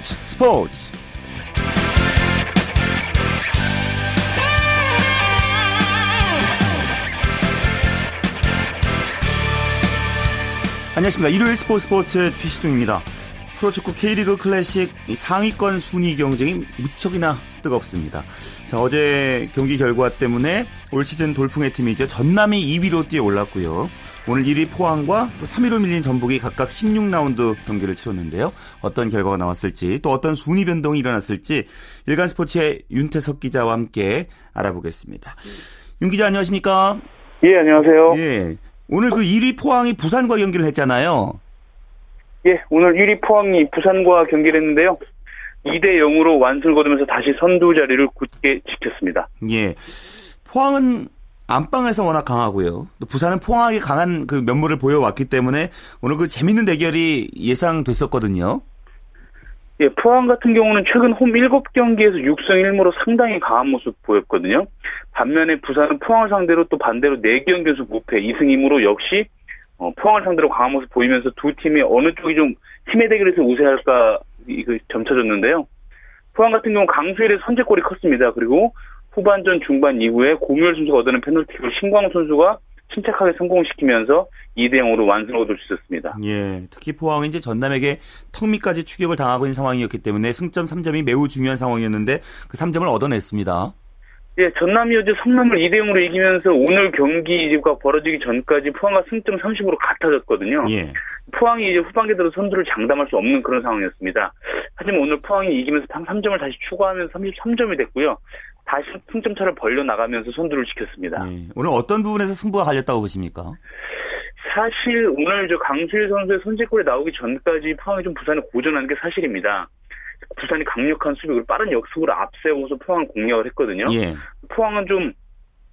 스포츠. 안녕하십니까. 일요일 스포츠의 최시중입니다. 프로축구 K리그 클래식 상위권 순위 경쟁이 무척이나 뜨겁습니다. 자, 어제 경기 결과 때문에 올 시즌 돌풍의 팀이죠. 전남이 2위로 뛰어 올랐고요. 오늘 1위 포항과 또 3위로 밀린 전북이 각각 16라운드 경기를 치렀는데요. 어떤 결과가 나왔을지 또 어떤 순위 변동이 일어났을지 일간스포츠의 윤태석 기자와 함께 알아보겠습니다. 윤 기자 안녕하십니까? 예, 안녕하세요. 예. 오늘 그 1위 포항이 부산과 경기를 했잖아요. 예, 오늘 1위 포항이 부산과 경기를 했는데요. 2대0으로 완승을 거두면서 다시 선두 자리를 굳게 지켰습니다. 예, 포항은 안방에서 워낙 강하고요. 또 부산은 포항이 강한 그 면모를 보여왔기 때문에 오늘 그 재밌는 대결이 예상됐었거든요. 예, 포항 같은 경우는 최근 홈 7경기에서 6승 1무로 상당히 강한 모습 보였거든요. 반면에 부산은 포항을 상대로 또 반대로 4경기 연속 무패 2승 2무로 역시 포항을 상대로 강한 모습 보이면서 두 팀이 어느 쪽이 좀 힘의 대결에서 우세할까 점쳐졌는데요. 포항 같은 경우 강수일의 선제골이 컸습니다. 그리고 후반전 중반 이후에 공유열 선수가 얻어낸 페널티킥을 신광 선수가 침착하게 성공시키면서 2대0으로 완승을 거둘 수 있었습니다. 예, 특히 포항은 이제 전남에게 턱밑까지 추격을 당하고 있는 상황이었기 때문에 승점 3점이 매우 중요한 상황이었는데 그 3점을 얻어냈습니다. 예, 전남이 어제 성남을 2대0으로 이기면서 오늘 경기가 벌어지기 전까지 포항과 승점 30으로 같아졌거든요. 예. 포항이 이제 후반기에 들어 선두를 장담할 수 없는 그런 상황이었습니다. 하지만 오늘 포항이 이기면서 3점을 다시 추가하면서 33점이 됐고요. 다시 승점 차를 벌려나가면서 선두를 지켰습니다. 네. 오늘 어떤 부분에서 승부가 갈렸다고 보십니까? 사실 오늘 강수일 선수의 선제골이 나오기 전까지 포항이 좀 부산을 고전하는 게 사실입니다. 부산이 강력한 수비로 빠른 역습으로 앞세워서 포항을 공략을 했거든요. 예. 포항은 좀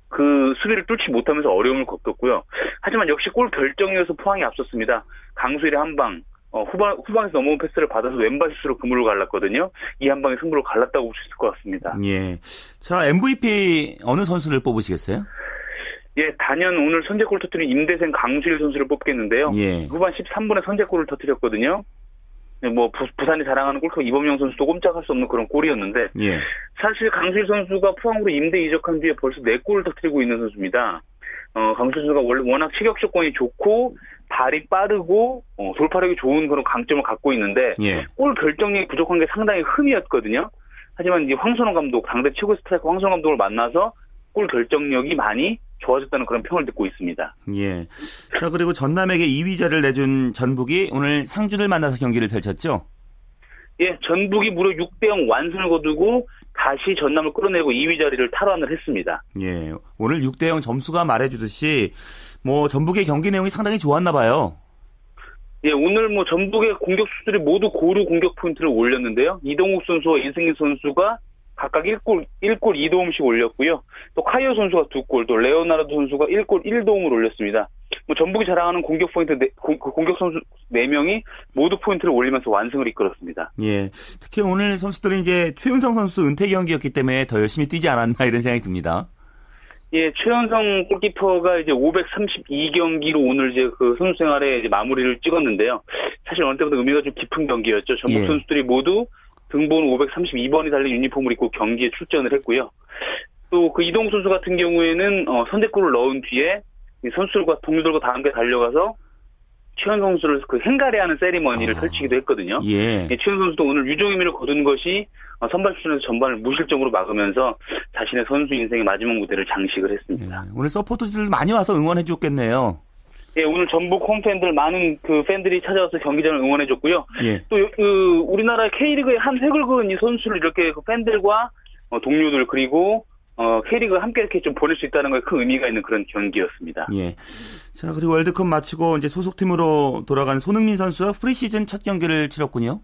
그 수비를 뚫지 못하면서 어려움을 겪었고요. 하지만 역시 골 결정이어서 포항이 앞섰습니다. 강수일의 한 방, 후방에서 넘어온 패스를 받아서 왼발 슛으로 그물로 갈랐거든요. 이 한 방에 승부를 갈랐다고 볼 수 있을 것 같습니다. 예. 자, MVP 어느 선수를 뽑으시겠어요? 예, 단연 오늘 선제골 터뜨린 임대생 강수일 선수를 뽑겠는데요. 예. 후반 13분에 선제골을 터뜨렸거든요. 부산이 자랑하는 골키퍼 이범영 선수도 꼼짝할 수 없는 그런 골이었는데 예. 사실 강수일 선수가 포항으로 임대 이적한 뒤에 벌써 4골을 터뜨리고 있는 선수입니다. 강수일 선수가 원래 워낙 체격 조건이 좋고 발이 빠르고 돌파력이 좋은 그런 강점을 갖고 있는데 예. 골 결정력이 부족한 게 상당히 흠이었거든요. 하지만 이제 황선홍 감독, 당대 최고 스트라이커 황선홍 감독을 만나서 골 결정력이 많이 좋아졌다는 그런 평을 듣고 있습니다. 예. 자, 그리고 전남에게 2위자를 내준 전북이 오늘 상주를 만나서 경기를 펼쳤죠? 예, 전북이 무려 6대0 완승을 거두고 다시 전남을 끌어내고 2위 자리를 탈환을 했습니다. 예, 오늘 6대0 점수가 말해주듯이 전북의 경기 내용이 상당히 좋았나 봐요. 예, 오늘 전북의 공격수들이 모두 고루 공격 포인트를 올렸는데요. 이동욱 선수와 인승민 선수가 각각 1골 2도움씩 올렸고요. 또 카이어 선수가 2골, 또 레오나르도 선수가 1골 1도움을 올렸습니다. 전북이 자랑하는 공격 선수 4명이 모두 포인트를 올리면서 완승을 이끌었습니다. 예. 특히 오늘 선수들은 이제 최윤성 선수 은퇴 경기였기 때문에 더 열심히 뛰지 않았나 이런 생각이 듭니다. 예, 최윤성 골키퍼가 이제 532경기로 오늘 이제 그 선수 생활에 이제 마무리를 찍었는데요. 사실 어느 때보다 의미가 좀 깊은 경기였죠. 전북 예. 선수들이 모두 등번 532번이 달린 유니폼을 입고 경기에 출전을 했고요. 또 그 이동욱 선수 같은 경우에는 선제골을 넣은 뒤에 선수들과 동료들과 다 함께 달려가서 최현성 선수를 그 행가래하는 세리머니를 펼치기도 했거든요. 예. 예, 최현성 선수도 오늘 유종의미를 거둔 것이 선발 출전에서 전반을 무실점으로 막으면서 자신의 선수 인생의 마지막 무대를 장식을 했습니다. 예. 오늘 서포터들 많이 와서 응원해줬겠네요. 예, 오늘 전북 홈팬들 많은 그 팬들이 찾아와서 경기장을 응원해줬고요. 예. 또 그 우리나라 K리그의 한 획을 그은 이 선수를 이렇게 그 팬들과 동료들 그리고 K리그 함께 이렇게 좀 보낼 수 있다는 것에 큰 의미가 있는 그런 경기였습니다. 예. 자, 그리고 월드컵 마치고 이제 소속팀으로 돌아간 손흥민 선수가 프리시즌 첫 경기를 치렀군요.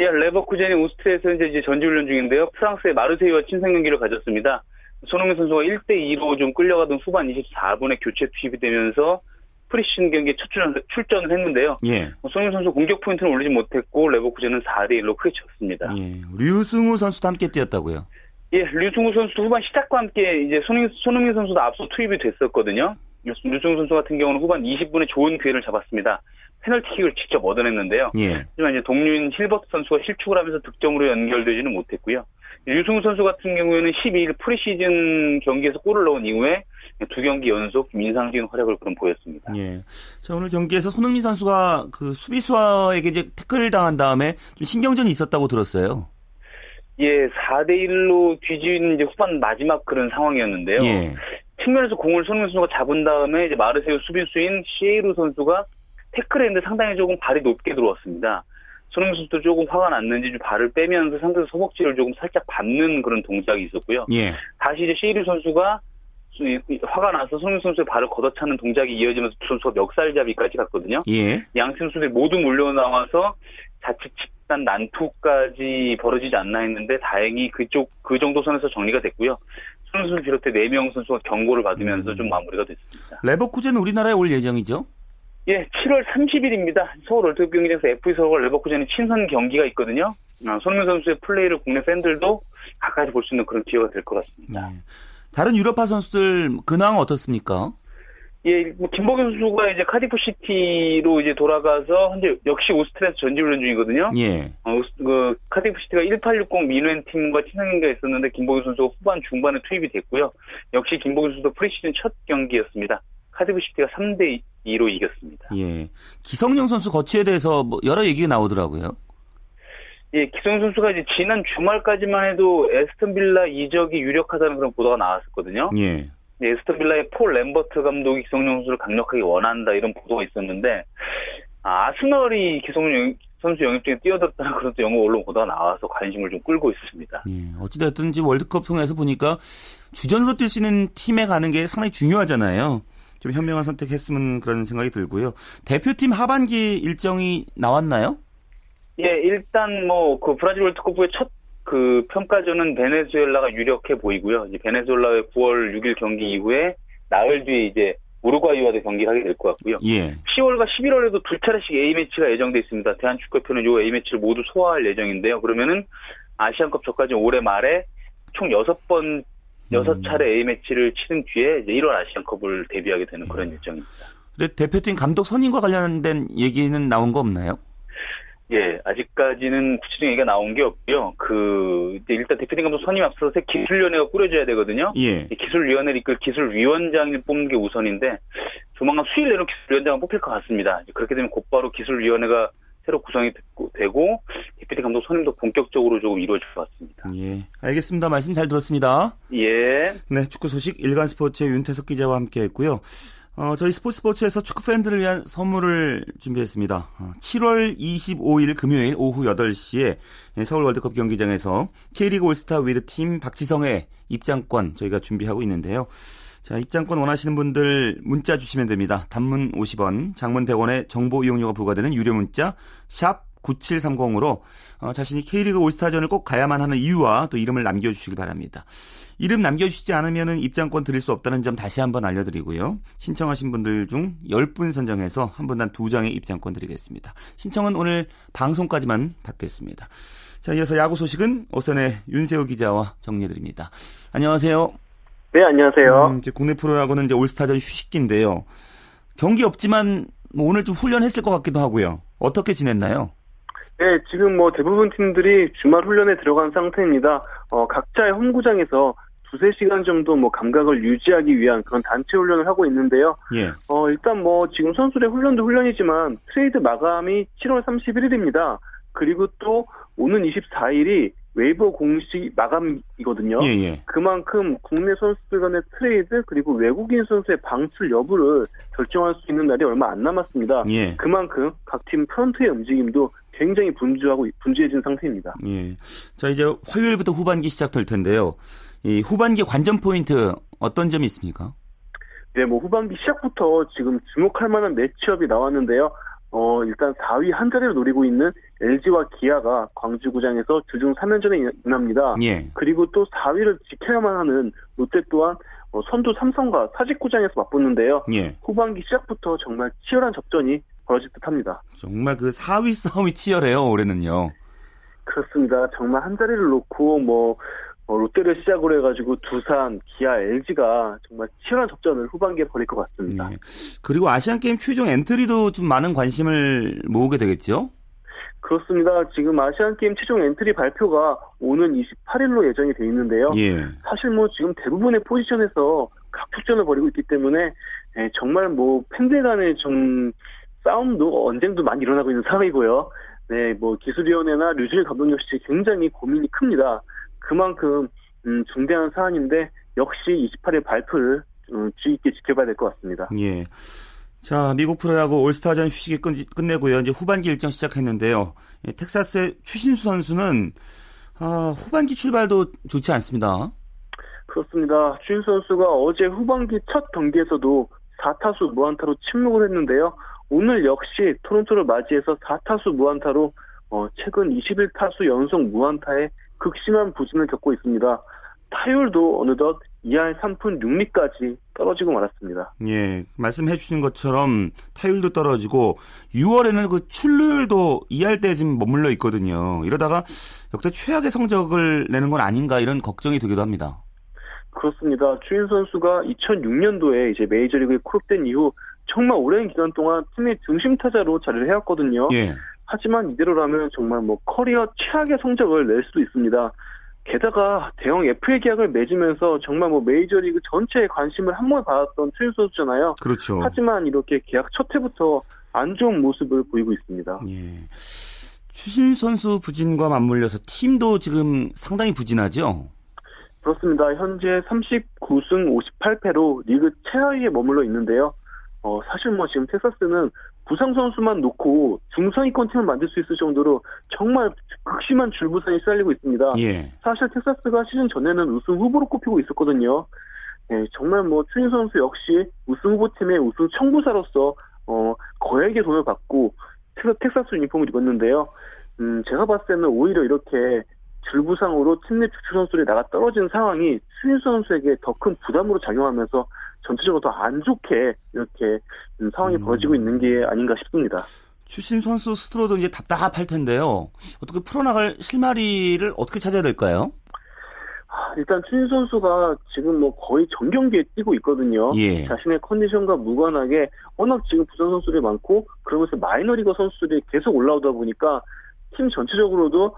예, 레버쿠젠이 오스트리아에서 이제 전지훈련 중인데요. 프랑스의 마르세유와 친선 경기를 가졌습니다. 손흥민 선수가 1대2로 좀 끌려가던 후반 24분에 교체 투입이 되면서 프리시즌 경기에 첫 출전을 했는데요. 예. 손흥민 선수 공격 포인트는 올리지 못했고 레버쿠젠은 4대1로 크게 졌습니다. 예. 류승우 선수도 함께 뛰었다고요? 예, 류승우 선수도 후반 시작과 함께 이제 손흥민 선수도 앞서 투입이 됐었거든요. 류승우 선수 같은 경우는 후반 20분에 좋은 기회를 잡았습니다. 페널티킥을 직접 얻어냈는데요. 예. 하지만 이제 동료인 힐버트 선수가 실축을 하면서 득점으로 연결되지는 못했고요. 류승우 선수 같은 경우에는 12일 프리시즌 경기에서 골을 넣은 이후에 두 경기 연속 인상적인 활약을 그럼 보였습니다. 예. 자, 오늘 경기에서 손흥민 선수가 그 수비수에게 이제 태클을 당한 다음에 좀 신경전이 있었다고 들었어요. 예, 4대1로 뒤진 이제 후반 마지막 그런 상황이었는데요. 예. 측면에서 공을 손흥민 선수가 잡은 다음에 이제 마르세유 수비수인 시에이루 선수가 태클을 했는데 상당히 조금 발이 높게 들어왔습니다. 손흥민 선수도 조금 화가 났는지 좀 발을 빼면서 상대의 허벅지를 조금 살짝 밟는 그런 동작이 있었고요. 예. 다시 이제 시에이루 선수가 화가 나서 손흥민 선수의 발을 걷어차는 동작이 이어지면서 두 선수가 멱살잡이까지 갔거든요. 예. 양팀 선수들이 모두 물려나와서 자칫 집단 난투까지 벌어지지 않나 했는데 다행히 그 정도 선에서 정리가 됐고요. 손흥민 선수 비롯해 4명 선수가 경고를 받으면서 좀 마무리가 됐습니다. 레버쿠젠 우리나라에 올 예정이죠? 예, 7월 30일입니다. 서울 월드컵 경기장에서 F2서울과 레버쿠젠의 친선 경기가 있거든요. 손흥민 선수의 플레이를 국내 팬들도 가까이 볼 수 있는 그런 기회가 될 것 같습니다. 네. 다른 유럽파 선수들 근황은 어떻습니까? 예, 김보경 선수가 이제 카디프 시티로 이제 돌아가서 현재 역시 오스트리아에서 전지훈련 중이거든요. 예. 카디프 시티가 1860 민웬 팀과 친선경기가 있었는데 김보경 선수가 후반 중반에 투입이 됐고요. 역시 김보경 선수도 프리시즌 첫 경기였습니다. 카디프 시티가 3대2로 이겼습니다. 예. 기성용 선수 거취에 대해서 뭐 여러 얘기가 나오더라고요. 예, 기성용 선수가 이제 지난 주말까지만 해도 에스턴 빌라 이적이 유력하다는 그런 보도가 나왔었거든요. 예. 에스턴 빌라의 폴 램버트 감독이 기성용 선수를 강력하게 원한다 이런 보도가 있었는데 아스널이 기성용 선수 영입 중에 뛰어들었다는 그런 또 영어 언론 보도가 나와서 관심을 좀 끌고 있습니다. 예, 어찌됐든 월드컵 통해서 보니까 주전으로 뛸 수 있는 팀에 가는 게 상당히 중요하잖아요. 좀 현명한 선택했으면 그런 생각이 들고요. 대표팀 하반기 일정이 나왔나요? 예, 일단 그 브라질 월드컵의 첫 그 평가전은 베네수엘라가 유력해 보이고요. 이제 베네수엘라의 9월 6일 경기 이후에 나흘 뒤에 이제 우루과이와도 경기를 하게 될 것 같고요. 예. 10월과 11월에도 두 차례씩 A매치가 예정돼 있습니다. 대한축구협회는 이 A매치를 모두 소화할 예정인데요. 그러면은 아시안컵 전까지 올해 말에 총 6차례 A매치를 치른 뒤에 이제 1월 아시안컵을 대비하게 되는 그런 일정입니다. 근데 대표팀 감독 선임과 관련된 얘기는 나온 거 없나요? 예, 아직까지는 구체적인 얘기가 나온 게 없고요. 일단 대표팀 감독 선임 앞서서 기술위원회가 꾸려져야 되거든요. 예. 기술위원회를 이끌 기술위원장을 뽑는 게 우선인데 조만간 수일 내로 기술위원장은 뽑힐 것 같습니다. 그렇게 되면 곧바로 기술위원회가 새로 구성이 되고 대표팀 감독 선임도 본격적으로 조금 이루어질 것 같습니다. 예, 알겠습니다. 말씀 잘 들었습니다. 예. 네, 축구 소식 일간스포츠의 윤태석 기자와 함께했고요. 저희 스포츠에서 축구팬들을 위한 선물을 준비했습니다. 7월 25일 금요일 오후 8시에 서울 월드컵 경기장에서 K리그 올스타 위드팀 박지성의 입장권 저희가 준비하고 있는데요. 자, 입장권 원하시는 분들 문자 주시면 됩니다. 단문 50원, 장문 100원의 정보 이용료가 부과되는 유료 문자 샵 9730으로 자신이 K리그 올스타전을 꼭 가야만 하는 이유와 또 이름을 남겨주시길 바랍니다. 이름 남겨주시지 않으면 입장권 드릴 수 없다는 점 다시 한번 알려드리고요. 신청하신 분들 중 10분 선정해서 한 분당 2장의 입장권 드리겠습니다. 신청은 오늘 방송까지만 받겠습니다. 자, 이어서 야구 소식은 오선의 윤세호 기자와 정리해드립니다. 안녕하세요. 네, 안녕하세요. 이제 국내 프로야구는 이제 올스타전 휴식기인데요. 경기 없지만 오늘 좀 훈련했을 것 같기도 하고요. 어떻게 지냈나요? 네, 지금 대부분 팀들이 주말 훈련에 들어간 상태입니다. 각자의 홈구장에서 2-3시간 정도 감각을 유지하기 위한 그런 단체 훈련을 하고 있는데요. 예. 일단 지금 선수들의 훈련도 훈련이지만 트레이드 마감이 7월 31일입니다. 그리고 또 오는 24일이 웨이버 공식 마감이거든요. 예예. 그만큼 국내 선수들 간의 트레이드 그리고 외국인 선수의 방출 여부를 결정할 수 있는 날이 얼마 안 남았습니다. 예. 그만큼 각 팀 프런트의 움직임도 굉장히 분주해진 상태입니다. 예. 자, 이제 화요일부터 후반기 시작될 텐데요. 이 후반기 관전 포인트 어떤 점이 있습니까? 네, 후반기 시작부터 지금 주목할 만한 매치업이 나왔는데요. 일단 4위 한 자리를 노리고 있는 LG와 기아가 광주구장에서 주중 3연전에 임합니다. 예. 그리고 또 4위를 지켜야만 하는 롯데 또한 선두 삼성과 사직구장에서 맞붙는데요. 예. 후반기 시작부터 정말 치열한 접전이 벌어질 듯합니다. 정말 4위 싸움이 치열해요, 올해는요. 그렇습니다. 정말 한 자리를 놓고 롯데를 시작으로 해가지고 두산, 기아, LG가 정말 치열한 접전을 후반기에 벌일 것 같습니다. 네. 그리고 아시안게임 최종 엔트리도 좀 많은 관심을 모으게 되겠죠? 그렇습니다. 지금 아시안게임 최종 엔트리 발표가 오는 28일로 예정이 돼 있는데요. 예. 사실 뭐 지금 대부분의 포지션에서 각축전을 벌이고 있기 때문에 정말 뭐 팬들 간의 좀 싸움도 언쟁도 많이 일어나고 있는 상황이고요. 네, 뭐 기술위원회나 류준일 감독 역시 굉장히 고민이 큽니다. 그만큼 중대한 사안인데 역시 28일 발표를 주의 있게 지켜봐야 될 것 같습니다. 예. 자, 미국 프로야구 올스타전 휴식이 끝내고요. 이제 후반기 일정 시작했는데요. 예, 텍사스의 추신수 선수는 후반기 출발도 좋지 않습니다. 그렇습니다. 추신수 선수가 어제 후반기 첫 경기에서도 4타수 무안타로 침묵을 했는데요. 오늘 역시 토론토를 맞이해서 4타수 무안타로 최근 21타수 연속 무안타에 극심한 부진을 겪고 있습니다. 타율도 어느덧 2할 3푼 6리까지 떨어지고 말았습니다. 예, 말씀해 주신 것처럼 타율도 떨어지고 6월에는 그 출루율도 2할대에 지금 머물러 있거든요. 이러다가 역대 최악의 성적을 내는 건 아닌가 이런 걱정이 되기도 합니다. 그렇습니다. 추인 선수가 2006년도에 이제 메이저리그에 코입된 이후 정말 오랜 기간 동안 팀의 중심 타자로 자리를 해왔거든요. 예. 하지만 이대로라면 정말 뭐 커리어 최악의 성적을 낼 수도 있습니다. 게다가 대형 FA 계약을 맺으면서 정말 뭐 메이저리그 전체에 관심을 한 번에 받았던 추신수 선수잖아요. 그렇죠. 하지만 이렇게 계약 첫 해부터 안 좋은 모습을 보이고 있습니다. 예. 추신수 선수 부진과 맞물려서 팀도 지금 상당히 부진하죠? 그렇습니다. 현재 39승 58패로 리그 최하위에 머물러 있는데요. 사실 뭐 지금 텍사스는 부상 선수만 놓고 중상위권 팀을 만들 수 있을 정도로 정말 극심한 줄부상이 시달리고 있습니다. 예. 사실 텍사스가 시즌 전에는 우승 후보로 꼽히고 있었거든요. 예, 정말 뭐 추인 선수 역시 우승 후보팀의 우승 청부사로서 거액의 돈을 받고 텍사스 유니폼을 입었는데요. 제가 봤을 때는 오히려 이렇게 줄부상으로 팀 내 주축 선수들이 나가 떨어진 상황이 추인 선수에게 더 큰 부담으로 작용하면서 전체적으로 더 안 좋게 이렇게 상황이 벌어지고 있는 게 아닌가 싶습니다. 출신 선수 스스로도 이제 답답할 텐데요. 어떻게 풀어나갈 실마리를 어떻게 찾아야 될까요? 일단 추신 선수가 지금 뭐 거의 전 경기에 뛰고 있거든요. 예. 자신의 컨디션과 무관하게 워낙 지금 부상 선수들이 많고 그러면서 마이너리거 선수들이 계속 올라오다 보니까 팀 전체적으로도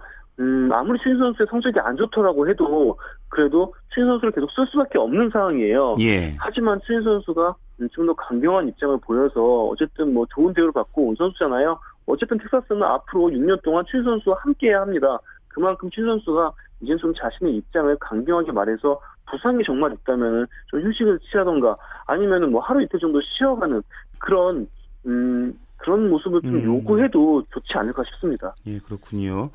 아무리 추신 선수의 성적이 안 좋더라고 해도 그래도 추신 선수를 계속 쓸 수밖에 없는 상황이에요. 예. 하지만 추신 선수가 좀 더 강경한 입장을 보여서 어쨌든 뭐 좋은 대우를 받고 온 선수잖아요. 어쨌든 텍사스는 앞으로 6년 동안 추신 선수와 함께해야 합니다. 그만큼 추신 선수가 이제 좀 자신의 입장을 강경하게 말해서 부상이 정말 있다면은 좀 휴식을 취하던가 아니면은 뭐 하루 이틀 정도 쉬어가는 그런 모습을 좀 요구해도 좋지 않을까 싶습니다. 예, 그렇군요.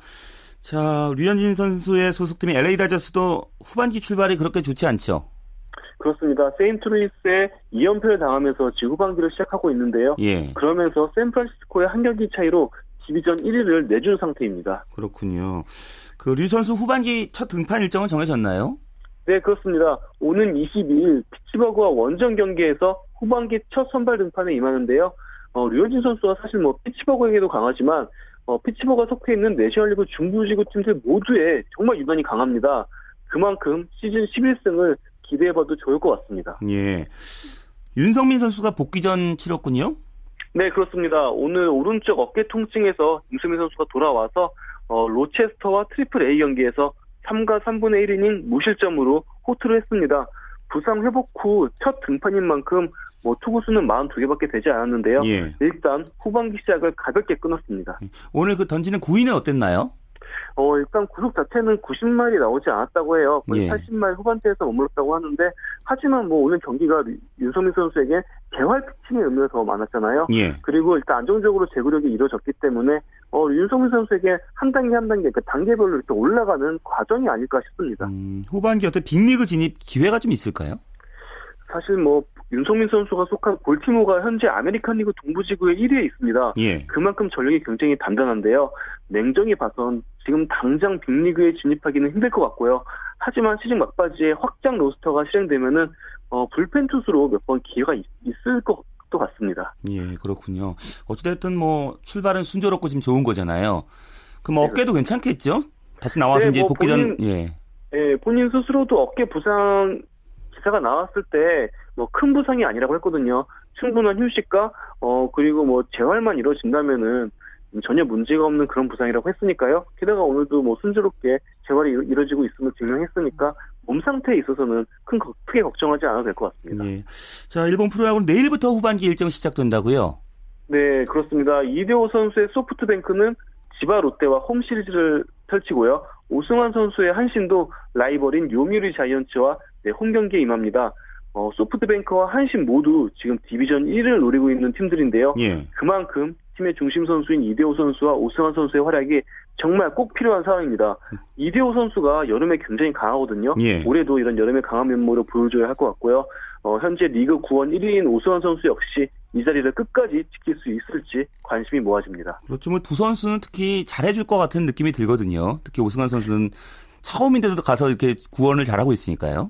자, 류현진 선수의 소속팀인 LA 다저스도 후반기 출발이 그렇게 좋지 않죠? 그렇습니다. 세인트루이스에 2연패를 당하면서 지금 후반기를 시작하고 있는데요. 예. 그러면서 샌프란시스코의 한 경기 차이로 디비전 1위를 내준 상태입니다. 그렇군요. 그 류 선수 후반기 첫 등판 일정은 정해졌나요? 네, 그렇습니다. 오는 22일 피츠버그와 원정 경기에서 후반기 첫 선발 등판에 임하는데요. 류현진 선수가 사실 뭐 피츠버그에게도 강하지만 피츠버그가 속해 있는 내셔널리그 중부지구 팀들 모두에 정말 유난히 강합니다. 그만큼 시즌 11승을 기대해봐도 좋을 것 같습니다. 예. 윤석민 선수가 복귀전 치렀군요? 네, 그렇습니다. 오늘 오른쪽 어깨 통증에서 윤석민 선수가 돌아와서 로체스터와 트리플 A 경기에서 3과 3분의 1이닝 무실점으로 호투를 했습니다. 부상 회복 후 첫 등판인 만큼 뭐 투구수는 42개밖에 되지 않았는데요. 예. 일단 후반기 시작을 가볍게 끊었습니다. 오늘 그 던지는 구인은 어땠나요? 일단 구속 자체는 90마일이 나오지 않았다고 해요. 거의 예. 80마일 후반대에서 머물렀다고 하는데 하지만 뭐 오늘 경기가 윤석민 선수에게 재활 피칭의 의미가 더 많았잖아요. 예. 그리고 일단 안정적으로 제구력이 이루어졌기 때문에 윤석민 선수에게 한 단계 한 단계 그 단계별로 이렇게 올라가는 과정이 아닐까 싶습니다. 후반기 어때 빅리그 진입 기회가 좀 있을까요? 사실 뭐 윤석민 선수가 속한 볼티모어가 현재 아메리칸 리그 동부지구의 1위에 있습니다. 예. 그만큼 전력이 굉장히 단단한데요. 냉정히 봐선 지금 당장 빅리그에 진입하기는 힘들 것 같고요. 하지만 시즌 막바지에 확장 로스터가 실행되면은 불펜 투수로 몇 번 기회가 있을 것도 같습니다. 예, 그렇군요. 어찌됐든 뭐 출발은 순조롭고 지금 좋은 거잖아요. 그럼 어깨도 괜찮겠죠? 다시 나와서 네, 이제 복귀전. 예. 예, 본인 스스로도 어깨 부상 기사가 나왔을 때 뭐 큰 부상이 아니라고 했거든요. 충분한 휴식과 그리고 뭐 재활만 이루어진다면은 전혀 문제가 없는 그런 부상이라고 했으니까요. 게다가 오늘도 뭐 순조롭게 재활이 이루어지고 있음을 증명했으니까 몸 상태에 있어서는 크게 걱정하지 않아도 될 것 같습니다. 네. 자, 일본 프로야구는 내일부터 후반기 일정 시작된다고요? 네, 그렇습니다. 이대호 선수의 소프트뱅크는 지바 롯데와 홈 시리즈를 펼치고요. 오승환 선수의 한신도 라이벌인 요미우리 자이언츠와 네, 홈 경기에 임합니다. 소프트뱅크와 한신 모두 지금 디비전 1을 노리고 있는 팀들인데요. 예. 그만큼 팀의 중심 선수인 이대호 선수와 오승환 선수의 활약이 정말 꼭 필요한 상황입니다. 이대호 선수가 여름에 굉장히 강하거든요. 예. 올해도 이런 여름에 강한 면모를 보여줘야 할 것 같고요. 현재 리그 9원 1위인 오승환 선수 역시 이 자리를 끝까지 지킬 수 있을지 관심이 모아집니다. 그렇죠. 뭐 두 선수는 특히 잘해줄 것 같은 느낌이 들거든요. 특히 오승환 선수는 처음인데도 가서 이렇게 구원을 잘하고 있으니까요.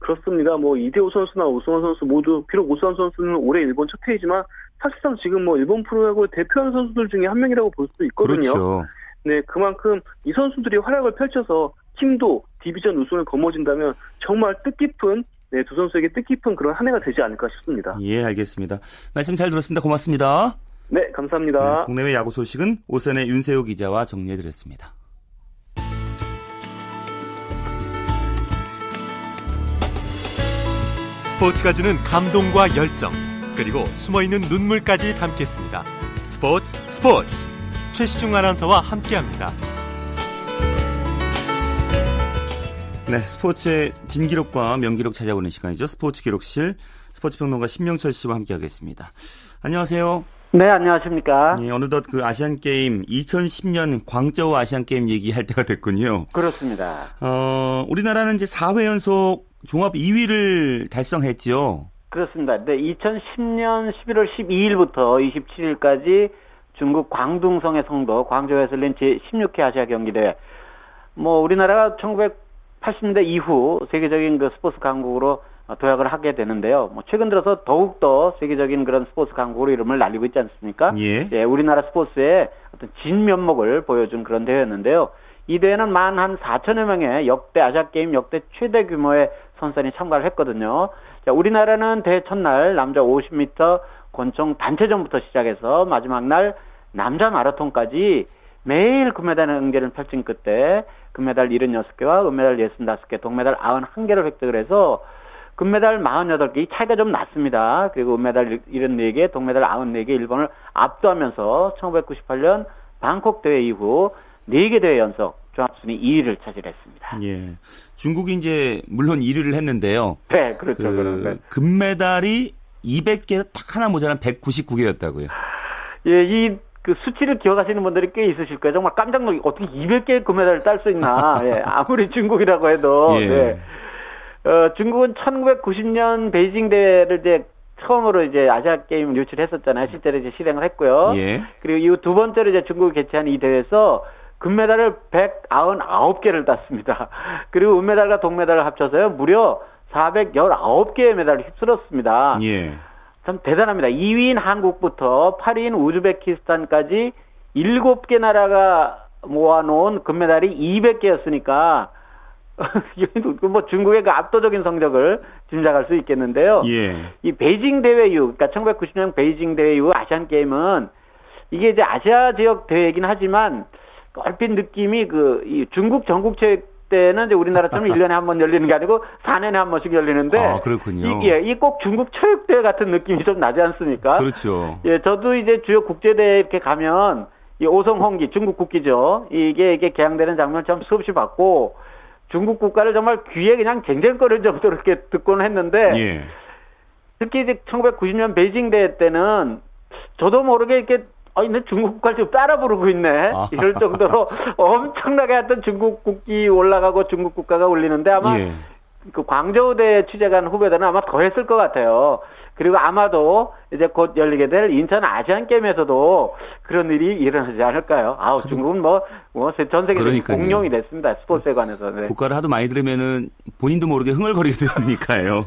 그렇습니다. 뭐 이대호 선수나 오승환 선수 모두 비록 오승환 선수는 올해 일본 첫 해이지만 사실상 지금 뭐 일본 프로야구를 대표하는 선수들 중에 한 명이라고 볼 수도 있거든요. 그렇죠. 네, 그만큼 이 선수들이 활약을 펼쳐서 팀도 디비전 우승을 거머쥔다면 정말 뜻깊은 두 선수에게 뜻깊은 그런 한 해가 되지 않을까 싶습니다. 예, 알겠습니다. 말씀 잘 들었습니다. 고맙습니다. 네, 감사합니다. 네, 국내외 야구 소식은 오선의 윤세호 기자와 정리해드렸습니다. 스포츠가 주는 감동과 열정, 그리고 숨어있는 눈물까지 담겠습니다. 스포츠 최시중 아나운서와 함께합니다. 네, 스포츠의 진기록과 명기록 찾아보는 시간이죠. 스포츠 기록실 스포츠평론가 신명철 씨와 함께하겠습니다. 안녕하세요. 네, 안녕하십니까. 예, 어느덧 그 아시안게임 2010년 광저우 아시안게임 얘기할 때가 됐군요. 그렇습니다. 우리나라는 이제 4회 연속 종합 2위를 달성했죠. 그렇습니다. 네, 2010년 11월 12일부터 27일까지 중국 광둥성의 성도 광저우에서 열린 제16회 아시아 경기대회. 뭐 우리나라가 1980년대 이후 세계적인 그 스포츠 강국으로 도약을 하게 되는데요. 뭐 최근 들어서 더욱더 세계적인 그런 스포츠 강국으로 이름을 날리고 있지 않습니까? 예. 예, 우리나라 스포츠의 어떤 진면목을 보여준 그런 대회였는데요. 이 대회는 만 한 4천여 명의 역대 아시아게임 역대 최대 규모의 선수단이 참가를 했거든요. 자, 우리나라는 대회 첫날 남자 50m 권총 단체전부터 시작해서 마지막 날 남자 마라톤까지 매일 금메달 응제를 펼친 끝에 금메달 76개와 은메달 65개, 동메달 91개를 획득을 해서 금메달 48개, 이 차이가 좀 났습니다. 그리고 은메달 74개, 동메달 94개, 일본을 압도하면서 1998년 방콕 대회 이후 4개 대회 연속 종합순위 2위를 차지했습니다. 예, 중국이 이제 물론 1위를 했는데요. 네, 그렇죠. 그 금메달이 200개에서 딱 하나 모자란 199개였다고요. 예, 이 그 수치를 기억하시는 분들이 꽤 있으실 거예요. 정말 깜짝 놀라게 어떻게 200개의 금메달을 딸 수 있나. 예, 아무리 중국이라고 해도. 예. 예. 중국은 1990년 베이징 대회를 이제 처음으로 이제 아시아 게임 유출했었잖아요. 실제로 이제 실행을 했고요. 예. 그리고 이후 두 번째로 이제 중국이 개최한 이 대회에서 금메달을 199개를 땄습니다. 그리고 은메달과 동메달을 합쳐서요, 무려 419개의 메달을 휩쓸었습니다. 예. 참 대단합니다. 2위인 한국부터 8위인 우즈베키스탄까지 7개 나라가 모아놓은 금메달이 200개였으니까 뭐 중국의 그 압도적인 성적을 짐작할 수 있겠는데요. 예. 이 베이징 대회 이후, 그러니까 1990년 베이징 대회 이후 아시안 게임은 이게 이제 아시아 지역 대회이긴 하지만 얼핏 느낌이 이 중국 전국체육 때는 이제 우리나라처럼 1년에 한 번 열리는 게 아니고 4년에 한 번씩 열리는데. 아, 그렇군요. 이게 이 꼭 중국 체육대회 같은 느낌이 좀 나지 않습니까? 그렇죠. 예, 저도 이제 주요 국제대회 이렇게 가면 이 오성홍기, 중국 국기죠. 이게 개항되는 장면을 참 수없이 봤고 중국 국가를 정말 귀에 그냥 쟁쟁거릴 정도로 이렇게 듣고는 했는데. 예. 특히 이제 1990년 베이징 대회 때는 저도 모르게 이렇게 근데 중국 국가를 지금 따라 부르고 있네. 이럴 정도로 엄청나게 하여튼 중국 국기 올라가고 중국 국가가 울리는데 아마 예. 그 광저우 대회 취재간 후배들은 아마 더 했을 것 같아요. 그리고 아마도 이제 곧 열리게 될 인천 아시안게임에서도 그런 일이 일어나지 않을까요? 아우, 중국은 전 세계적인 공룡이 됐습니다. 스포츠에 관해서. 네. 국가를 하도 많이 들으면은 본인도 모르게 흥얼거리게 되니까요.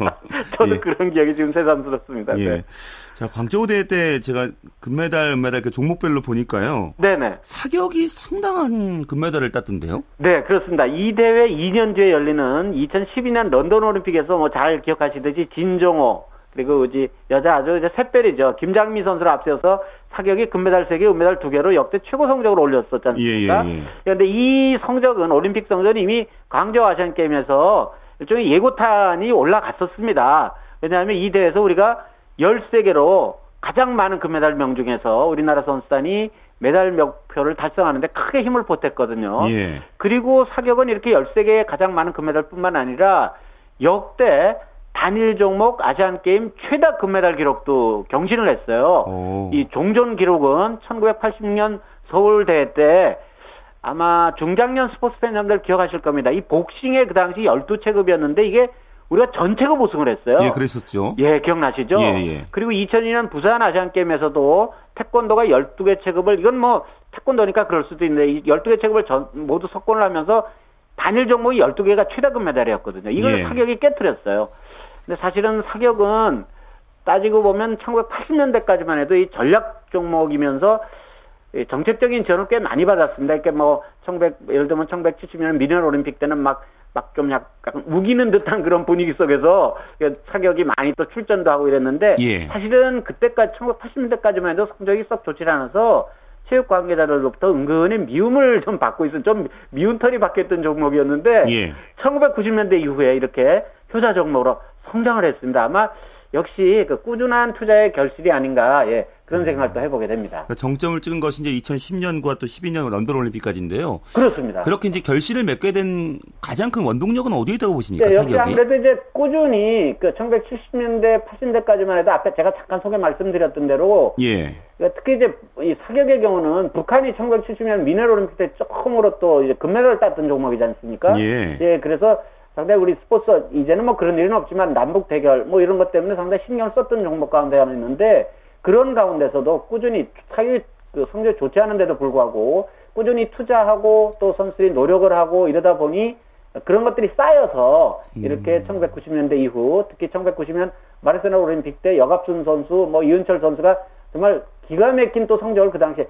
저도 예. 그런 기억이 지금 새삼스럽습니다. 예. 네. 자, 광저우 대회 때 제가 금메달, 은메달 그 종목별로 보니까요. 네네. 사격이 상당한 금메달을 땄던데요? 네, 그렇습니다. 이 대회 2년 뒤에 열리는 2012년 런던 올림픽에서 잘 기억하시듯이 진종호, 그리고 이제 여자 아주 이제 샛별이죠. 김장미 선수를 앞세워서 사격이 금메달 3개, 은메달 2개로 역대 최고 성적을 올렸었지 않습니까? 예, 예, 예. 그런데 이 성적은 올림픽 성적은 이미 광저우 아시안게임에서 일종의 예고탄이 올라갔었습니다. 왜냐하면 이 대회에서 우리가 13개로 가장 많은 금메달 명중에서 우리나라 선수단이 메달 목표를 달성하는데 크게 힘을 보탰거든요. 예. 그리고 사격은 이렇게 13개의 가장 많은 금메달뿐만 아니라 역대 단일 종목 아시안게임 최다 금메달 기록도 경신을 했어요. 오. 이 종전 기록은 1986년 서울대회 때 아마 중장년 스포츠 팬 여러분들 기억하실 겁니다. 이 복싱의 그 당시 12체급이었는데 이게 우리가 전체급 우승을 했어요. 예, 그랬었죠. 예, 기억나시죠? 예, 예. 그리고 2002년 부산 아시안게임에서도 태권도가 12개 체급을, 이건 태권도니까 그럴 수도 있는데 12개 체급을 모두 석권을 하면서 단일 종목이 12개가 최다 금메달이었거든요. 이걸 예. 사격이 깨트렸어요. 근데 사실은 사격은 따지고 보면 1980년대까지만 해도 이 전략 종목이면서 정책적인 지원을 꽤 많이 받았습니다. 이렇게 예를 들면 1970년 미년 올림픽 때는 막 좀 약간 우기는 듯한 그런 분위기 속에서 사격이 많이 또 출전도 하고 이랬는데 예. 사실은 그때까지 1980년대까지만 해도 성적이 썩 좋지 않아서 체육 관계자들로부터 은근히 미움을 좀 받고 있었던, 좀 미운 털이 박혔던 종목이었는데 예. 1990년대 이후에 이렇게 효자 종목으로 성장을 했습니다. 아마 역시 그 꾸준한 투자의 결실이 아닌가, 예, 그런 생각을 또 해보게 됩니다. 그러니까 정점을 찍은 것이 이제 2010년과 또 12년 런던 올림픽까지인데요. 그렇습니다. 그렇게 이제 결실을 맺게 된 가장 큰 원동력은 어디에 있다고 보십니까? 네, 역시 아무래도 이제 꾸준히 그 1970년대, 80년대까지만 해도 앞에 제가 잠깐 소개 말씀드렸던 대로 예. 그러니까 특히 이제 이 사격의 경우는 북한이 1970년 미네랄 올림픽 때 처음으로 또 이제 금메달을 땄던 종목이지 않습니까? 예. 예, 그래서 상당히 우리 스포츠, 이제는 그런 일은 없지만 남북 대결 이런 것 때문에 상당히 신경을 썼던 종목 가운데 하나 있는데, 그런 가운데서도 꾸준히 사유 성적 좋지 않은데도 불구하고 꾸준히 투자하고 또 선수들이 노력을 하고 이러다 보니 그런 것들이 쌓여서 이렇게 1990년대 이후, 특히 1990년 마르세유 올림픽 때 여갑순 선수, 이은철 선수가 정말 기가 막힌 또 성적을 그 당시에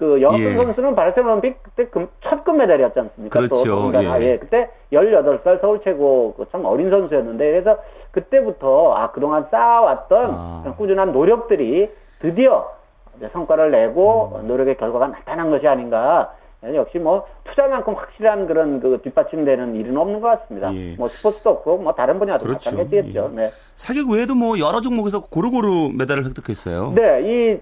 여갑순 예. 선수는 마르세유 올림픽 그때 첫 금메달이었지 않습니까? 그렇죠. 또 예. 예. 그때 18살 서울 최고 참 어린 선수였는데, 그래서 그때부터 그동안 쌓아왔던 꾸준한 노력들이 드디어 성과를 내고 노력의 결과가 나타난 것이 아닌가. 역시 투자만큼 확실한 그런 뒷받침되는 일은 없는 것 같습니다. 예. 스포츠도 없고 다른 분야도 마찬가지겠죠. 예. 네. 사격 외에도 여러 종목에서 고루고루 메달을 획득했어요. 네,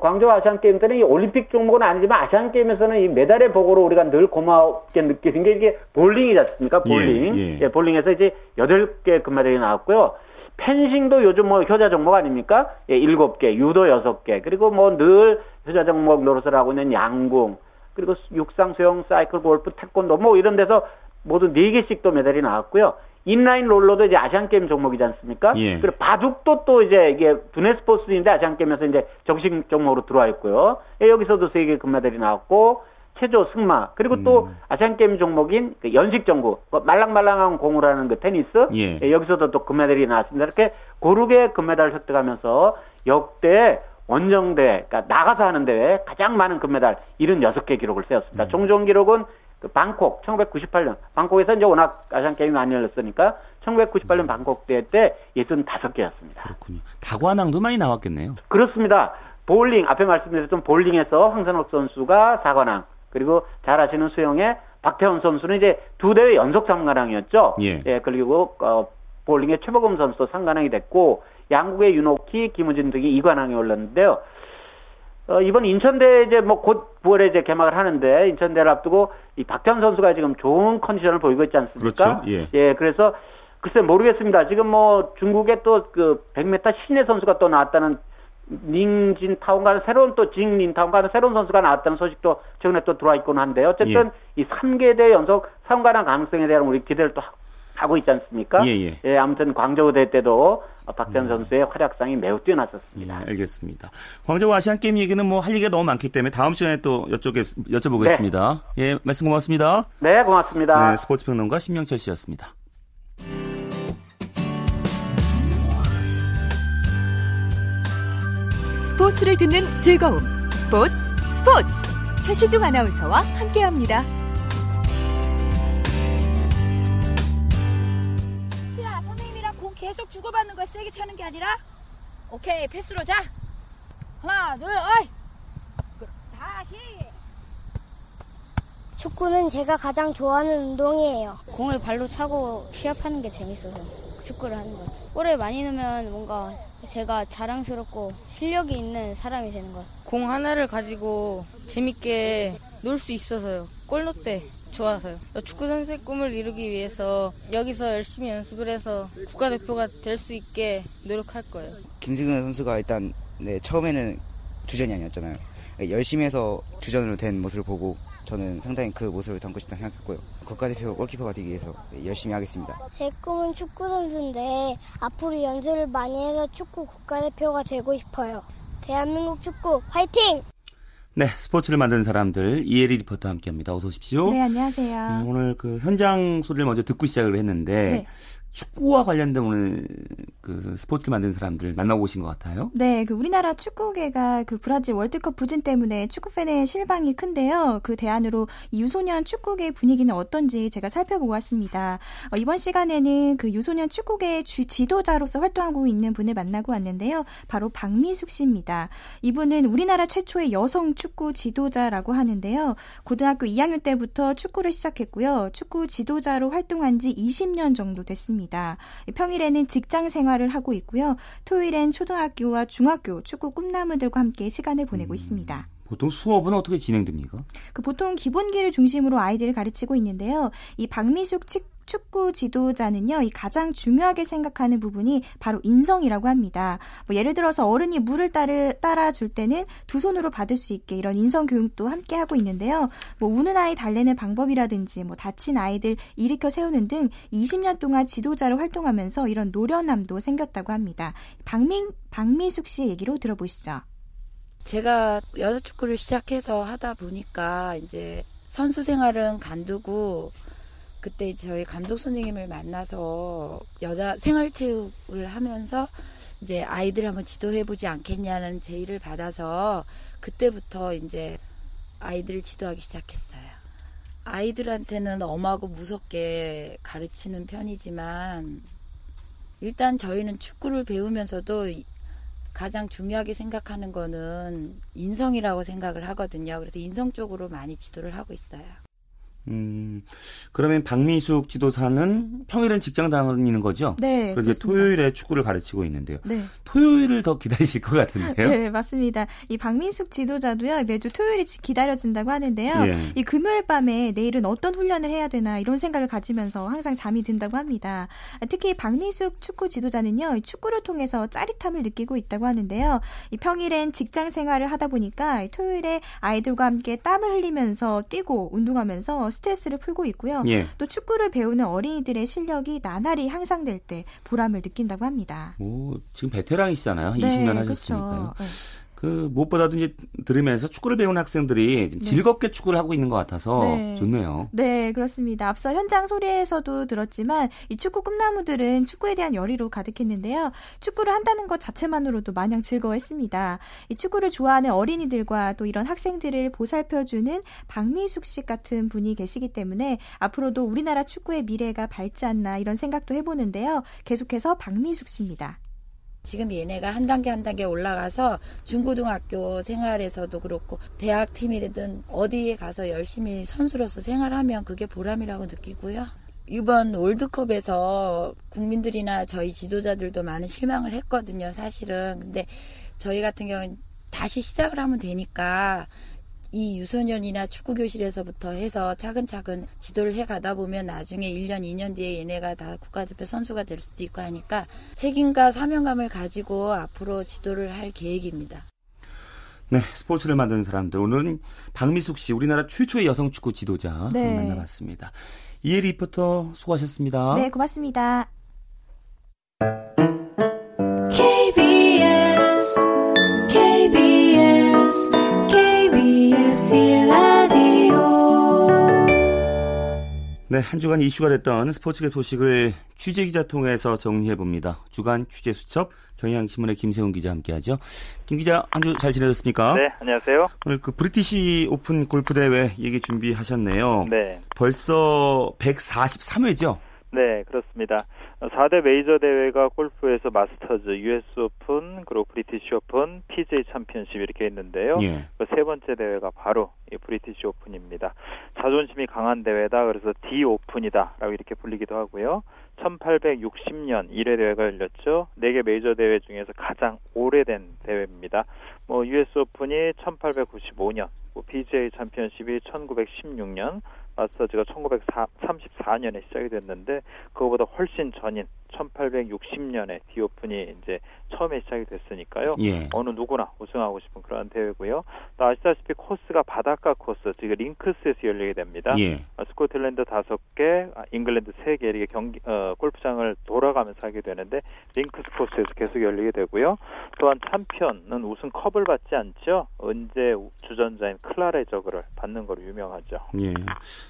광저우 아시안게임 때는 이 올림픽 종목은 아니지만 아시안게임에서는 이 메달의 보고로 우리가 늘 고맙게 느끼는 게 이게 볼링이지 않습니까? 볼링. 예, 예. 예, 볼링에서 이제 8개 금메달이 나왔고요. 펜싱도 요즘 효자 종목 아닙니까? 예, 7개, 유도 6개, 그리고 늘 효자 종목 노릇을 하고 있는 양궁, 그리고 육상, 수영, 사이클, 골프, 태권도 이런 데서 모두 4개씩 또 메달이 나왔고요. 인라인 롤러도 이제 아시안게임 종목이지 않습니까? 예. 그리고 바둑도 또 이제 이게 두뇌 스포츠인데 아시안게임에서 이제 정식 종목으로 들어와 있고요. 예, 여기서도 3개 금메달이 나왔고, 체조, 승마, 그리고 또 아시안게임 종목인 연식정구, 말랑말랑한 공으로 하는 테니스, 예. 예, 여기서도 또 금메달이 나왔습니다. 이렇게 고르게 금메달을 획득하면서 역대 원정대회, 그러니까 나가서 하는 대회에 가장 많은 금메달 76개 기록을 세웠습니다. 종종 기록은 방콕 1998년, 방콕에서 이제 워낙 아시안게임이 많이 열렸으니까 1998년 방콕 대회 때 65개였습니다. 그렇군요. 다관왕도 많이 나왔겠네요. 그렇습니다. 볼링, 앞에 말씀드렸던 볼링에서 황선홍 선수가 4관왕, 그리고 잘 아시는 수영의 박태원 선수는 이제 2대회 연속 3관왕이었죠. 예. 예, 그리고 볼링의 최보금 선수도 3관왕이 됐고, 양국의 윤옥희, 김우진 등이 2관왕이 올랐는데요. 이번 인천대회 이제 곧 9월에 이제 개막을 하는데, 인천대회를 앞두고 이 박태환 선수가 지금 좋은 컨디션을 보이고 있지 않습니까? 그렇죠. 예. 예, 그래서 글쎄 모르겠습니다. 지금 중국의 또 100m 신예 선수가 또 나왔다는, 징린타운과는 새로운 선수가 나왔다는 소식도 최근에 또 들어와 있곤 한데, 어쨌든 예. 이 3개 대회 연속 3관왕 가능성에 대한 우리 기대를 또 하고 있지 않습니까? 예, 예. 예, 아무튼 광저우 대회 때도 박찬 선수의 활약상이 매우 뛰어났었습니다. 예, 알겠습니다. 광저우 아시안게임 얘기는 뭐 할 얘기가 너무 많기 때문에 다음 시간에 또 여쭤보겠습니다. 네. 예, 말씀 고맙습니다. 네, 고맙습니다. 네, 스포츠평론가 신명철 씨였습니다. 스포츠를 듣는 즐거움. 스포츠. 최시중 아나운서와 함께합니다. 시야, 선생님이랑 공 계속 주고받는 걸 세게 차는 게 아니라 오케이, 패스로 자. 하나, 둘, 어이. 다시. 축구는 제가 가장 좋아하는 운동이에요. 공을 발로 차고 시합하는 게 재밌어서 축구를 하는 것 같아요. 골을 많이 넣으면 뭔가 제가 자랑스럽고 실력이 있는 사람이 되는 것 같아요. 공 하나를 가지고 재밌게 놀 수 있어서요. 골롯대 좋아서요. 축구 선수의 꿈을 이루기 위해서 여기서 열심히 연습을 해서 국가대표가 될 수 있게 노력할 거예요. 김승현 선수가 일단 처음에는 주전이 아니었잖아요. 열심히 해서 주전으로 된 모습을 보고 저는 상당히 그 모습을 담고 싶다고 생각했고요. 국가대표 골키퍼가 되기 위해서 열심히 하겠습니다. 제 꿈은 축구선수인데 앞으로 연습을 많이 해서 축구 국가대표가 되고 싶어요. 대한민국 축구 화이팅! 네, 스포츠를 만드는 사람들 이혜리 리포터와 함께합니다. 어서 오십시오. 네, 안녕하세요. 오늘 그 현장 소리를 먼저 듣고 시작을 했는데 네. 축구와 관련된 오늘 그 스포츠 만드는 사람들 만나고 오신 것 같아요. 네, 그 우리나라 축구계가 그 브라질 월드컵 부진 때문에 축구 팬의 실망이 큰데요. 그 대안으로 이 유소년 축구계 분위기는 어떤지 제가 살펴보고 왔습니다. 이번 시간에는 그 유소년 축구계의 지도자로서 활동하고 있는 분을 만나고 왔는데요. 바로 박미숙 씨입니다. 이분은 우리나라 최초의 여성 축구 지도자라고 하는데요. 고등학교 2학년 때부터 축구를 시작했고요. 축구 지도자로 활동한 지 20년 정도 됐습니다. 평일에는 직장 생활을 하고 있고요. 토요일엔 초등학교와 중학교 축구 꿈나무들과 함께 시간을 보내고 있습니다. 보통 수업은 어떻게 진행됩니까? 보통 기본기를 중심으로 아이들을 가르치고 있는데요. 이 박미숙 축구 지도자는요, 이 가장 중요하게 생각하는 부분이 바로 인성이라고 합니다. 뭐 예를 들어서 어른이 물을 따라 줄 때는 두 손으로 받을 수 있게 이런 인성 교육도 함께 하고 있는데요. 뭐 우는 아이 달래는 방법이라든지 뭐 다친 아이들 일으켜 세우는 등 20년 동안 지도자로 활동하면서 이런 노련함도 생겼다고 합니다. 박미숙 씨의 얘기로 들어보시죠. 제가 여자 축구를 시작해서 하다 보니까 이제 선수 생활은 간두고 그때 이제 저희 감독 선생님을 만나서 여자 생활체육을 하면서 이제 아이들 한번 지도해보지 않겠냐는 제의를 받아서 그때부터 이제 아이들을 지도하기 시작했어요. 아이들한테는 엄하고 무섭게 가르치는 편이지만 일단 저희는 축구를 배우면서도 가장 중요하게 생각하는 거는 인성이라고 생각을 하거든요. 그래서 인성 쪽으로 많이 지도를 하고 있어요. 그러면 박미숙 지도사는 평일엔 직장 다니는 거죠? 네. 그리고 이제 토요일에 축구를 가르치고 있는데요. 네. 토요일을 더 기다리실 것 같은데요? 네, 맞습니다. 이 박미숙 지도자도요, 매주 토요일이 기다려진다고 하는데요. 예. 이 금요일 밤에 내일은 어떤 훈련을 해야 되나 이런 생각을 가지면서 항상 잠이 든다고 합니다. 특히 박미숙 축구 지도자는요, 축구를 통해서 짜릿함을 느끼고 있다고 하는데요. 이 평일엔 직장 생활을 하다 보니까 토요일에 아이들과 함께 땀을 흘리면서 뛰고 운동하면서 스트레스를 풀고 있고요. 예. 또 축구를 배우는 어린이들의 실력이 나날이 향상될 때 보람을 느낀다고 합니다. 오, 지금 베테랑이시잖아요. 네, 20년 하셨으니까요. 네. 그 무엇보다도 이제 들으면서 축구를 배우는 학생들이 네. 즐겁게 축구를 하고 있는 것 같아서 네. 좋네요. 네, 그렇습니다. 앞서 현장 소리에서도 들었지만 이 축구 꿈나무들은 축구에 대한 열의로 가득했는데요. 축구를 한다는 것 자체만으로도 마냥 즐거워했습니다. 이 축구를 좋아하는 어린이들과 또 이런 학생들을 보살펴주는 박미숙 씨 같은 분이 계시기 때문에 앞으로도 우리나라 축구의 미래가 밝지 않나 이런 생각도 해보는데요. 계속해서 박미숙 씨입니다. 지금 얘네가 한 단계 올라가서 중고등학교 생활에서도 그렇고 대학팀이든 어디에 가서 열심히 선수로서 생활하면 그게 보람이라고 느끼고요. 이번 월드컵에서 국민들이나 저희 지도자들도 많은 실망을 했거든요, 사실은. 근데 저희 같은 경우는 다시 시작을 하면 되니까 이 유소년이나 축구교실에서부터 해서 차근차근 지도를 해가다 보면 나중에 1년, 2년 뒤에 얘네가 다 국가대표 선수가 될 수도 있고 하니까 책임과 사명감을 가지고 앞으로 지도를 할 계획입니다. 네, 스포츠를 만드는 사람들. 오늘은 박미숙 씨, 우리나라 최초의 여성 축구 지도자 네. 만나봤습니다. 이혜 리포터 수고하셨습니다. 네, 고맙습니다. KBS 일라디오. 네, 한 주간 이슈가 됐던 스포츠계 소식을 취재기자 통해서 정리해봅니다. 주간 취재수첩 경향신문의 김세훈 기자 함께하죠. 김 기자, 한 주 잘 지내셨습니까? 네, 안녕하세요. 오늘 그 브리티시 오픈 골프대회 얘기 준비하셨네요. 네. 벌써 143회죠? 네, 그렇습니다. 4대 메이저 대회가 골프에서 마스터즈, US 오픈, 그리고 브리티시 오픈, PGA 챔피언십 이렇게 있는데요. 예. 그 세 번째 대회가 바로 이 브리티시 오픈입니다. 자존심이 강한 대회다. 그래서 D 오픈이다라고 이렇게 불리기도 하고요. 1860년 1회 대회가 열렸죠. 4개 메이저 대회 중에서 가장 오래된 대회입니다. 뭐 US 오픈이 1895년, 뭐 PGA 챔피언십이 1916년, 마스터즈가 1934년에 시작이 됐는데 그거보다 훨씬 전인 1860년에 디오픈이 이제 처음에 시작이 됐으니까요. 예. 어느 누구나 우승하고 싶은 그런 대회고요. 또 아시다시피 코스가 바닷가 코스, 즉 링크스에서 열리게 됩니다. 예. 스코틀랜드 5개, 잉글랜드 3개 이렇게 골프장을 돌아가면서 하게 되는데 링크스 코스에서 계속 열리게 되고요. 또한 챔피언은 우승 컵을 받지 않죠. 은재 주전자인 클라레 저그를 받는 걸로 유명하죠. 예.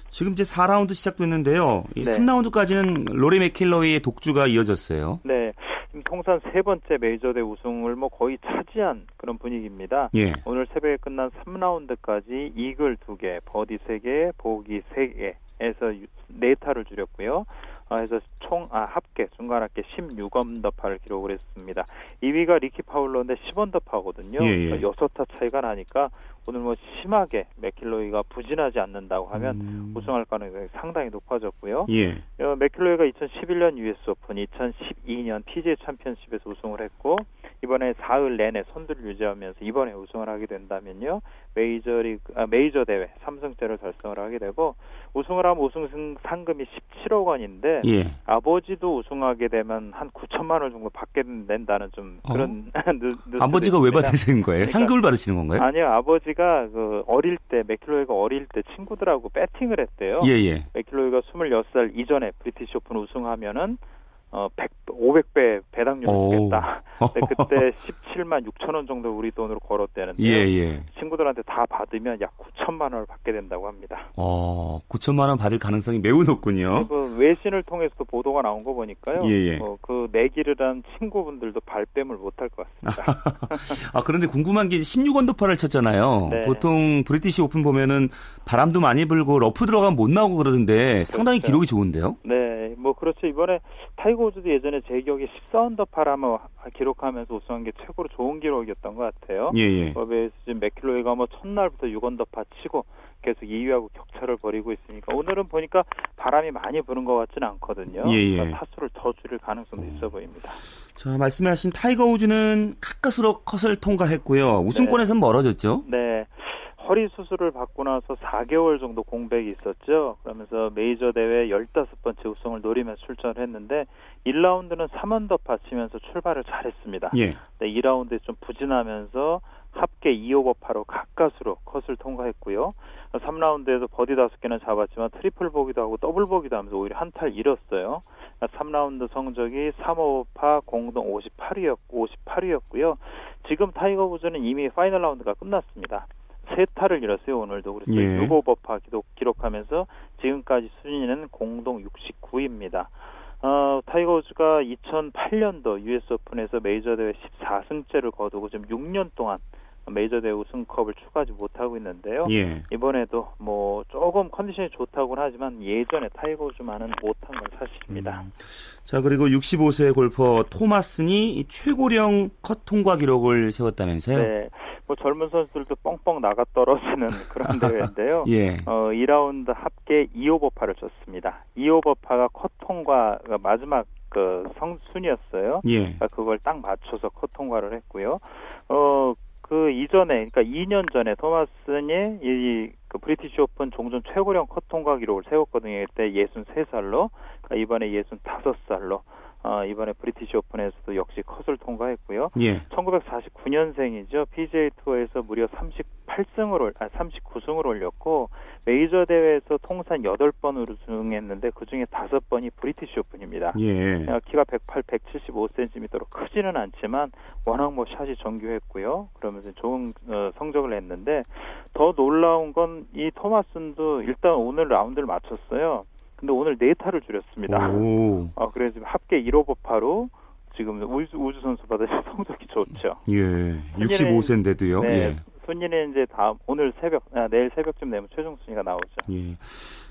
지금 이제 4라운드 시작됐는데요. 이 3라운드까지는 로리 맥킬러이의 독주가 이어졌어요. 네. 통산 세 번째 메이저 대회 우승을 뭐 거의 차지한 그런 분위기입니다. 예. 오늘 새벽에 끝난 3라운드까지 이글 2개, 버디 3개, 보기 3개에서 4타를 줄였고요. 그래서 총 합계, 중간 합계 16언더파를 기록을 했습니다. 2위가 리키 파울러인데 10언더파거든요. 예. 6타 차이가 나니까 오늘 뭐 심하게 맥킬로이가 부진하지 않는다고 하면 우승할 가능성이 상당히 높아졌고요. 예. 맥킬로이가 2011년 US 오픈, 2012년 PGA 챔피언십에서 우승을 했고 이번에 사흘 내내 선두를 유지하면서 이번에 우승을 하게 된다면요. 메이저 대회 3승째를 달성을 하게 되고 우승을 하면 우승 상금이 17억 원인데 예. 아버지도 우승하게 되면 한 9천만 원 정도 받게 된다는 좀 그런 아버지가 왜 받으시는 거예요? 그러니까, 상금을 받으시는 건가요? 아니요. 아버지가 맥킬로이가 어릴 때 친구들하고 배팅을 했대요. 예. 맥킬로이가 26살 이전에 브리티시 오픈 우승하면은 500배 배당률을 주겠다. 그때 17만 6천 원 정도 우리 돈으로 걸었대는데 친구들한테 다 받으면 약 9천만 원을 받게 된다고 합니다. 9천만 원 받을 가능성이 매우 높군요. 그 외신을 통해서도 보도가 나온 거 보니까요. 그 내기를한 친구분들도 발뺌을 못할 것 같습니다. 그런데 궁금한 게 16언더파를 쳤잖아요. 네. 보통 브리티시 오픈 보면은 바람도 많이 불고 러프 들어가면 못 나오고 그러던데 그렇죠. 상당히 기록이 좋은데요? 네, 뭐 그렇죠. 이번에 타이거 우즈도 예전에 제 기억에 14언더파를 기록하면서 우승한 게 최고로 좋은 기록이었던 것 같아요. 지금 맥킬로이가 뭐 첫날부터 6언더파 치고 계속 2위하고 격차를 벌이고 있으니까 오늘은 보니까 바람이 많이 부는 것 같지는 않거든요. 그러니까 타수를 더 줄일 가능성도 있어 보입니다. 자, 말씀하신 타이거 우즈는 가까스로 컷을 통과했고요. 우승권에서는 멀어졌죠? 네. 허리 수술을 받고 나서 4개월 정도 공백이 있었죠. 그러면서 메이저 대회 15번째 우승을 노리면서 출전을 했는데 1라운드는 3언더파 치면서 출발을 잘했습니다. 예. 네, 2라운드에 좀 부진하면서 합계 2오버파로 가까스로 컷을 통과했고요. 3라운드에서 버디 5개는 잡았지만 트리플 보기도 하고 더블 보기도 하면서 오히려 한타를 잃었어요. 3라운드 성적이 3오버파 공동 58위였고요. 지금 타이거 우즈는 이미 파이널 라운드가 끝났습니다. 3타를 잃었어요. 오늘도. 그래서 6오버파 기록하면서 지금까지 순위는 공동 69위입니다. 타이거 우즈가 2008년도 US 오픈에서 메이저 대회 14승째를 거두고 지금 6년 동안 메이저 대회 우승컵을 추가하지 못하고 있는데요. 이번에도 뭐 조금 컨디션이 좋다고는 하지만 예전에 타이거 우즈만은 못한 건 사실입니다. 자, 그리고 65세 골퍼 토마슨이 최고령 컷 통과 기록을 세웠다면서요? 네. 뭐 젊은 선수들도 뻥뻥 나가 떨어지는 그런 대회인데요. 2라운드 합계 2오버파를 쳤습니다. 2오버파가 컷 통과가 마지막 그 순이었어요. 그러니까 그걸 딱 맞춰서 컷 통과를 했고요. 그 이전에, 그러니까 2년 전에 토마슨이 그 브리티시 오픈 종전 최고령 컷 통과 기록을 세웠거든요. 그때 63살로, 그러니까 이번에 65살로 이번에 브리티시 오픈에서도 역시 컷을 통과했고요. 예. 1949년생이죠. PGA 투어에서 무려 39승을 올렸고 메이저 대회에서 통산 8번 우승했는데 그중에 5번이 브리티시 오픈입니다. 예. 키가 175cm로 크지는 않지만 워낙 뭐 샷이 정교했고요. 그러면서 좋은 성적을 냈는데 더 놀라운 건 이 토마슨도 일단 오늘 라운드를 마쳤어요. 근데 오늘 4타를 줄였습니다. 그래서 합계 1오버파로 지금 우주 선수보다 성적이 좋죠. 예, 65세인데도요. 네, 예. 순위는 이제 다음 내일 새벽쯤 되면 최종 순위가 나오죠. 예.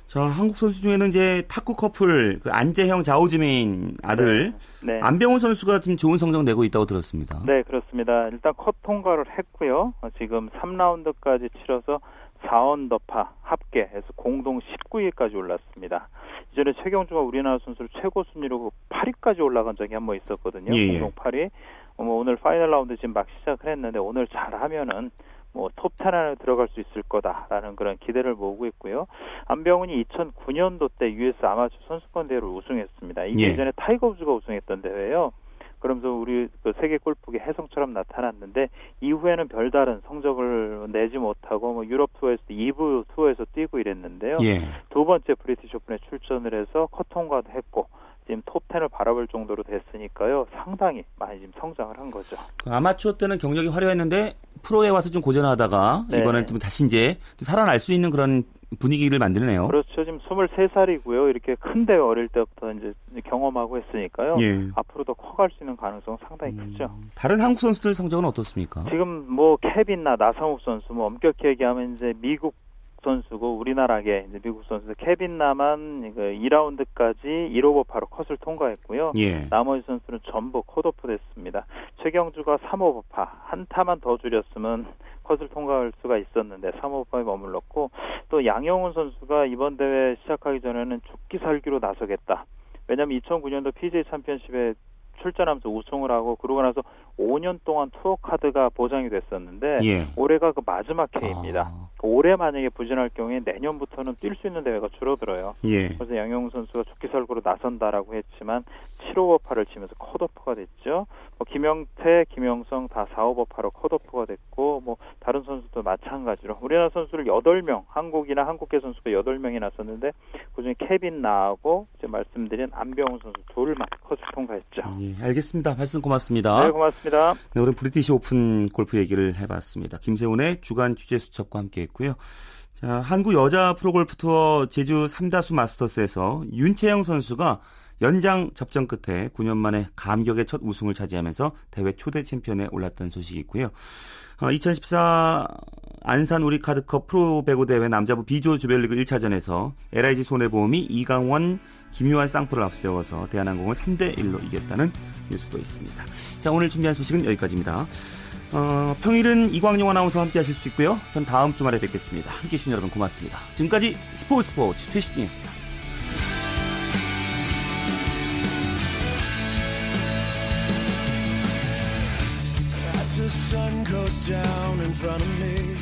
자, 한국 선수 중에는 이제 탁구 커플 그 안재형 자오즈메인 아들 네. 안병훈 선수가 지금 좋은 성적 내고 있다고 들었습니다. 네, 그렇습니다. 일단 컷 통과를 했고요. 지금 3라운드까지 치러서 4언더파 합계에서 공동 19위까지 올랐습니다. 이전에 최경주가 우리나라 선수를 최고 순위로 8위까지 올라간 적이 한 번 있었거든요. 예. 공동 8위. 오늘 파이널 라운드 지금 막 시작을 했는데 오늘 잘하면은 뭐 톱10 안에 들어갈 수 있을 거다라는 그런 기대를 모으고 있고요. 안병훈이 2009년도 때 US 아마추어 선수권 대회를 우승했습니다. 이게 예전에 타이거 우즈가 우승했던 대회예요. 그러면서 우리 그 세계 골프계 혜성처럼 나타났는데 이후에는 별다른 성적을 내지 못하고 뭐 유럽 투어에서도 2부 투어에서 뛰고 이랬는데요. 예. 두 번째 브리티시 오픈에 출전을 해서 컷 통과도 했고 지금 톱10을 바라볼 정도로 됐으니까요. 상당히 많이 지금 성장을 한 거죠. 그 아마추어 때는 경력이 화려했는데 프로에 와서 좀 고전하다가 이번엔 좀 다시 이제 살아날 수 있는 그런 분위기를 만드네요. 그렇죠. 지금 23살이고요. 이렇게 큰데 어릴 때부터 이제 경험하고 했으니까요. 예. 앞으로 더 커갈 수 있는 가능성은 상당히 크죠. 다른 한국 선수들 성적은 어떻습니까? 지금 뭐 케빈이나 나상욱 선수 뭐 엄격히 얘기하면 이제 미국 선수고 우리나라계 이제 미국 선수 케빈 나만 2라운드까지 1오버파로 컷을 통과했고요. 예. 나머지 선수는 전부 컷오프됐습니다. 최경주가 3오버파 한 타만 더 줄였으면 컷을 통과할 수가 있었는데 3오버파에 머물렀고 또 양영훈 선수가 이번 대회 시작하기 전에는 죽기 살기로 나서겠다. 왜냐하면 2009년도 PGA 챔피언십에 출전하면서 우승을 하고 그러고 나서 5년 동안 투어 카드가 보장이 됐었는데 예. 올해가 그 마지막 해입니다. 올해 만약에 부진할 경우에 내년부터는 뛸 수 있는 대회가 줄어들어요. 예. 그래서 양영훈 선수가 죽기설고로 나선다라고 했지만 7오버파를 치면서 컷오프가 됐죠. 뭐 김영태, 김영성 다 4오버파로 컷오프가 됐고 뭐 다른 선수도 마찬가지로 우리나라 선수를 8명, 한국이나 한국계 선수가 8명이 나섰는데 그중에 케빈 나하고 이제 말씀드린 안병훈 선수 둘만 컷을 통과했죠. 예, 알겠습니다. 말씀 고맙습니다. 네, 고맙습니다. 네, 오늘 브리티시 오픈 골프 얘기를 해봤습니다. 김세훈의 주간 취재 수첩과 함께했고요. 자, 한국 여자 프로골프 투어 제주 3다수 마스터스에서 윤채영 선수가 연장 접전 끝에 9년 만에 감격의 첫 우승을 차지하면서 대회 초대 챔피언에 올랐던 소식이 있고요. 2014 안산 우리카드컵 프로 배구 대회 남자부 B조 조별리그 1차전에서 LIG 손해보험이 이강원, 김유한 쌍포를 앞세워서 대한항공을 3-1로 이겼다는 뉴스도 있습니다. 자, 오늘 준비한 소식은 여기까지입니다. 평일은 이광용 아나운서와 함께 하실 수 있고요. 전 다음 주말에 뵙겠습니다. 함께해 주신 여러분 고맙습니다. 지금까지 스포츠 최시중이었습니다. The sun goes down in front of me.